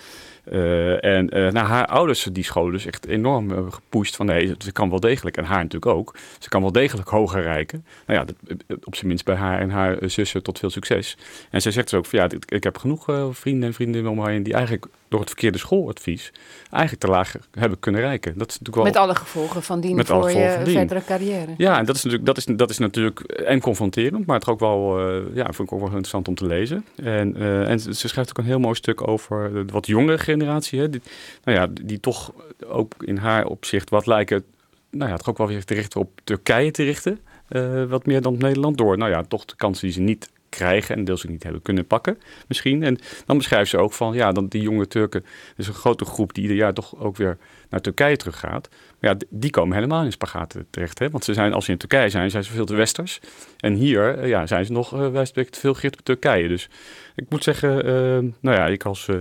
Uh, en uh, nou, haar ouders die scholen dus echt enorm uh, gepusht van nee, ze kan wel degelijk, en haar natuurlijk ook, ze kan wel degelijk hoger reiken. Nou ja, dat, op zijn minst bij haar en haar zussen tot veel succes. En zij zegt dus ook van ja, dit, ik heb genoeg uh, vrienden en vriendinnen om haar heen die eigenlijk door het verkeerde schooladvies eigenlijk te laag hebben kunnen reiken. Dat is natuurlijk wel, met alle gevolgen van dien voor je verdien. verdere carrière. Ja, en dat is natuurlijk, dat is, dat is natuurlijk en confronterend, maar het ook wel, uh, ja, vind ik ook wel interessant om te lezen. En, uh, en ze schrijft ook een heel mooi stuk over de wat jongere generatie, hè, die, nou ja, die toch ook in haar opzicht wat lijken, nou ja, toch ook wel weer te richten op Turkije te richten, uh, wat meer dan op Nederland, door, nou ja, toch de kansen die ze niet krijgen en deels ook niet hebben kunnen pakken misschien. En dan beschrijft ze ook van, ja, dan die jonge Turken, dus een grote groep die ieder jaar toch ook weer naar Turkije teruggaat. Maar ja, die komen helemaal in spagaten terecht, hè? Want ze zijn, als ze in Turkije zijn, zijn ze veel te westers. En hier, ja, zijn ze nog, wij spreken veel gericht op Turkije. Dus ik moet zeggen, uh, nou ja, ik als... Uh,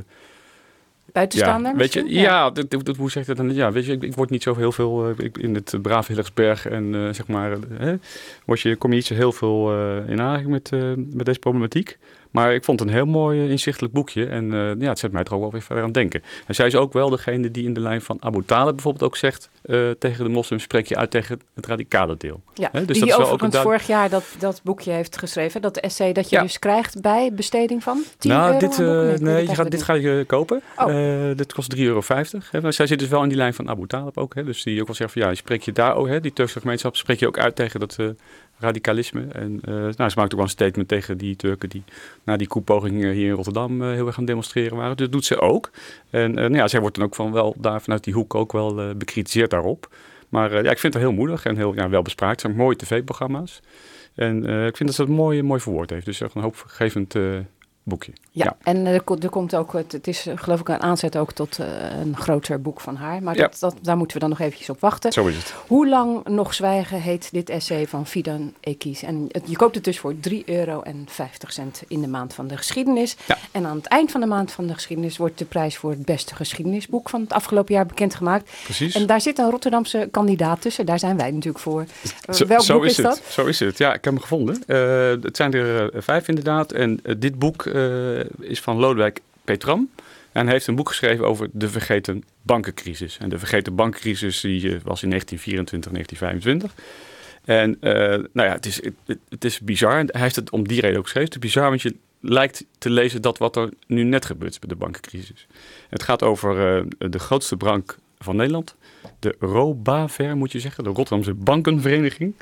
Buitenstaander ja, weet je, ja, ja dat, dat, hoe zeg ik dat dan? Ja, weet je, ik, ik word niet zo heel veel uh, ik, in het brave Hilligsberg en uh, zeg maar, uh, hè, word je, kom je niet zo heel veel uh, in aanraking met, uh, met deze problematiek. Maar ik vond het een heel mooi inzichtelijk boekje. En uh, ja, het zet mij er ook wel weer verder aan denken. En zij is ook wel degene die in de lijn van Abu Talib bijvoorbeeld ook zegt... Uh, tegen de moslims spreek je uit tegen het radicale deel. Ja, He, dus die dat overigens ook duid... vorig jaar dat, dat boekje heeft geschreven. Dat essay dat je ja. dus krijgt bij besteding van tien nou, euro? Dit, uh, nee, nee je gaat, dit ga je kopen. Oh. Uh, dit kost drie euro vijftig. He, zij zit dus wel in die lijn van Abu Talib ook. He, dus die ook wel zegt van ja, spreek je daar ook, he, die Turkse gemeenschap... spreek je ook uit tegen dat... Uh, radicalisme. En uh, nou, ze maakt ook wel een statement tegen die Turken die na die koepogingen hier in Rotterdam uh, heel erg aan demonstreren waren. Dus dat doet ze ook. En uh, nou ja, zij wordt dan ook van wel daar vanuit die hoek ook wel uh, bekritiseerd daarop. Maar uh, ja, ik vind het heel moedig en heel ja, welbespraakt. Het zijn mooie tv-programma's. En uh, ik vind dat ze het mooi, mooi verwoord heeft. Dus echt een hoopgevend uh, boekje. Ja, ja. En er, er komt ook, het is geloof ik een aanzet ook tot uh, een groter boek van haar. Maar ja. dat, dat, daar moeten we dan nog eventjes op wachten. Zo is het. Hoe lang nog zwijgen heet dit essay van Fidan Ekiz. En het, je koopt het dus voor drie euro vijftig in de maand van de geschiedenis. Ja. En aan het eind van de maand van de geschiedenis wordt de prijs voor het beste geschiedenisboek van het afgelopen jaar bekendgemaakt. Precies. En daar zit een Rotterdamse kandidaat tussen. Daar zijn wij natuurlijk voor. Uh, zo, welk zo boek is, is dat? Het. Zo is het. Ja, ik heb hem gevonden. Uh, het zijn er uh, vijf inderdaad. En uh, dit boek... Uh, is van Lodewijk Petram. En hij heeft een boek geschreven over de vergeten bankencrisis. En de vergeten bankencrisis die was in negentien vierentwintig, negentien vijfentwintig. En uh, nou ja, het is, het, het is bizar. Hij heeft het om die reden ook geschreven. Het is bizar, want je lijkt te lezen dat wat er nu net gebeurt bij de bankencrisis. Het gaat over uh, de grootste bank van Nederland. De Robaver, moet je zeggen. De Rotterdamse Bankenvereniging.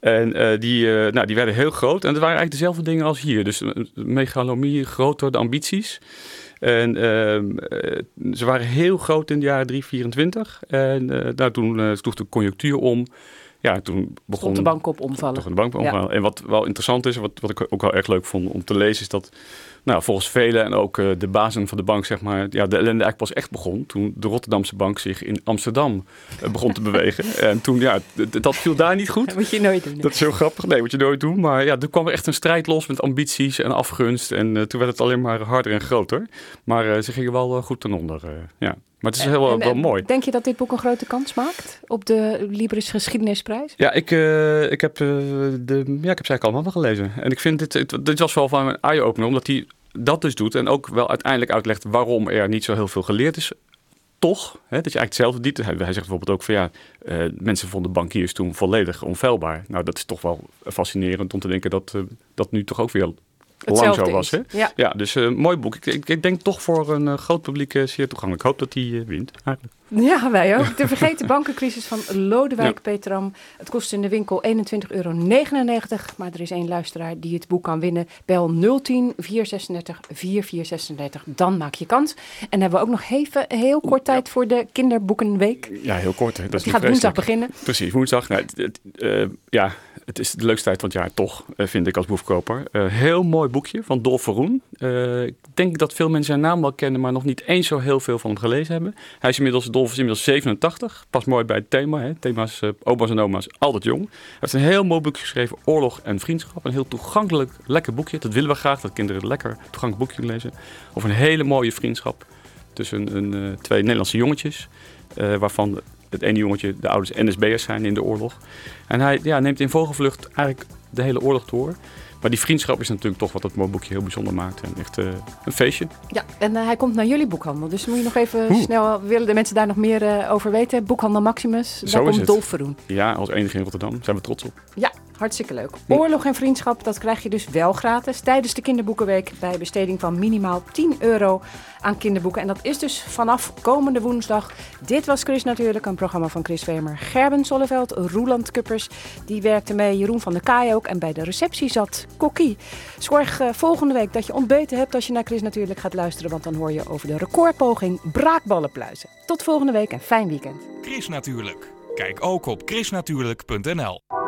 En uh, die, uh, nou, die werden heel groot. En dat waren eigenlijk dezelfde dingen als hier. Dus uh, megalomie, groter de ambities. En uh, ze waren heel groot in de jaren drie vierentwintig. En uh, nou, toen uh, sloeg de conjunctuur om. Ja, toen begon Stond de bank op omvallen. De bank op omvallen. Ja. En wat wel interessant is, wat, wat ik ook wel erg leuk vond om te lezen... is dat nou, volgens velen en ook uh, de bazen van de bank... zeg maar, ja, de ellende eigenlijk pas echt begon... toen de Rotterdamse bank zich in Amsterdam uh, begon te bewegen. En toen, ja, d- dat viel daar niet goed. Dat moet je nooit doen. Nee. Dat is heel grappig. Nee, moet je nooit doen. Maar ja, er kwam echt een strijd los met ambities en afgunst. En uh, toen werd het alleen maar harder en groter. Maar uh, ze gingen wel uh, goed ten onder, uh, ja. Maar het is heel en, wel en, mooi. Denk je dat dit boek een grote kans maakt op de Libris Geschiedenisprijs? Ja, ik, uh, ik, heb, uh, de, ja, ik heb ze eigenlijk allemaal wel gelezen. En ik vind dit, het, dit was wel van een eye-opener, omdat hij dat dus doet. En ook wel uiteindelijk uitlegt waarom er niet zo heel veel geleerd is. Toch, hè, dat je eigenlijk hetzelfde niet. Hij zegt bijvoorbeeld ook van ja, uh, mensen vonden bankiers toen volledig onfeilbaar. Nou, dat is toch wel fascinerend om te denken dat uh, dat nu toch ook weer... Hetzelfde lang zo was, hè? Ja. ja, dus een uh, mooi boek. Ik, ik, ik denk toch voor een uh, groot publiek uh, zeer toegankelijk. Ik hoop dat die uh, wint, eigenlijk. Ja, wij ook. De vergeten bankencrisis van Lodewijk ja. Petram. Het kost in de winkel eenentwintig euro negenennegentig. Maar er is één luisteraar die het boek kan winnen. Bel nul tien, vier drie zes, vier vier drie zes. Dan maak je kans. En dan hebben we ook nog even heel kort tijd voor de Kinderboekenweek. Ja, heel kort. Hè. Dat is die gaat woensdag beginnen. Precies, woensdag. Nou, het, het, uh, ja, het is de leukste tijd van het jaar, toch, uh, vind ik als boekverkoper. Uh, heel mooi boekje van Dolf Verroen. Uh, ik denk dat veel mensen zijn naam wel kennen, maar nog niet eens zo heel veel van hem gelezen hebben. Hij is inmiddels Dolf is inmiddels zevenentachtig. Past mooi bij het thema. Hè. Thema's uh, opa's en oma's, altijd jong. Hij heeft een heel mooi boekje geschreven, Oorlog en Vriendschap. Een heel toegankelijk, lekker boekje. Dat willen we graag, dat kinderen een lekker toegankelijk boekje kunnen lezen. Of een hele mooie vriendschap tussen een, uh, twee Nederlandse jongetjes. Uh, waarvan het ene jongetje de ouders N S B'ers zijn in de oorlog. En hij ja, neemt in vogelvlucht eigenlijk de hele oorlog door. Maar die vriendschap is natuurlijk toch wat dat mooi boekje heel bijzonder maakt. En echt uh, een feestje. Ja, en uh, hij komt naar jullie boekhandel. Dus moet je nog even Oeh. snel, willen de mensen daar nog meer uh, over weten? Boekhandel Maximus, daar komt Dolf Verroen. Ja, als enige in Rotterdam zijn we trots op. Ja, hartstikke leuk. Oorlog en vriendschap, dat krijg je dus wel gratis tijdens de Kinderboekenweek. Bij besteding van minimaal tien euro aan kinderboeken. En dat is dus vanaf komende woensdag. Dit was Chris Natuurlijk, een programma van Chris Vemer, Gerben Zolleveld, Roeland Kuppers. Die werkte mee, Jeroen van der Kaai ook. En bij de receptie zat Kokkie. Zorg uh, volgende week dat je ontbeten hebt als je naar Chris Natuurlijk gaat luisteren. Want dan hoor je over de recordpoging braakballen pluizen. Tot volgende week en fijn weekend. Chris Natuurlijk. Kijk ook op chrisnatuurlijk punt n l.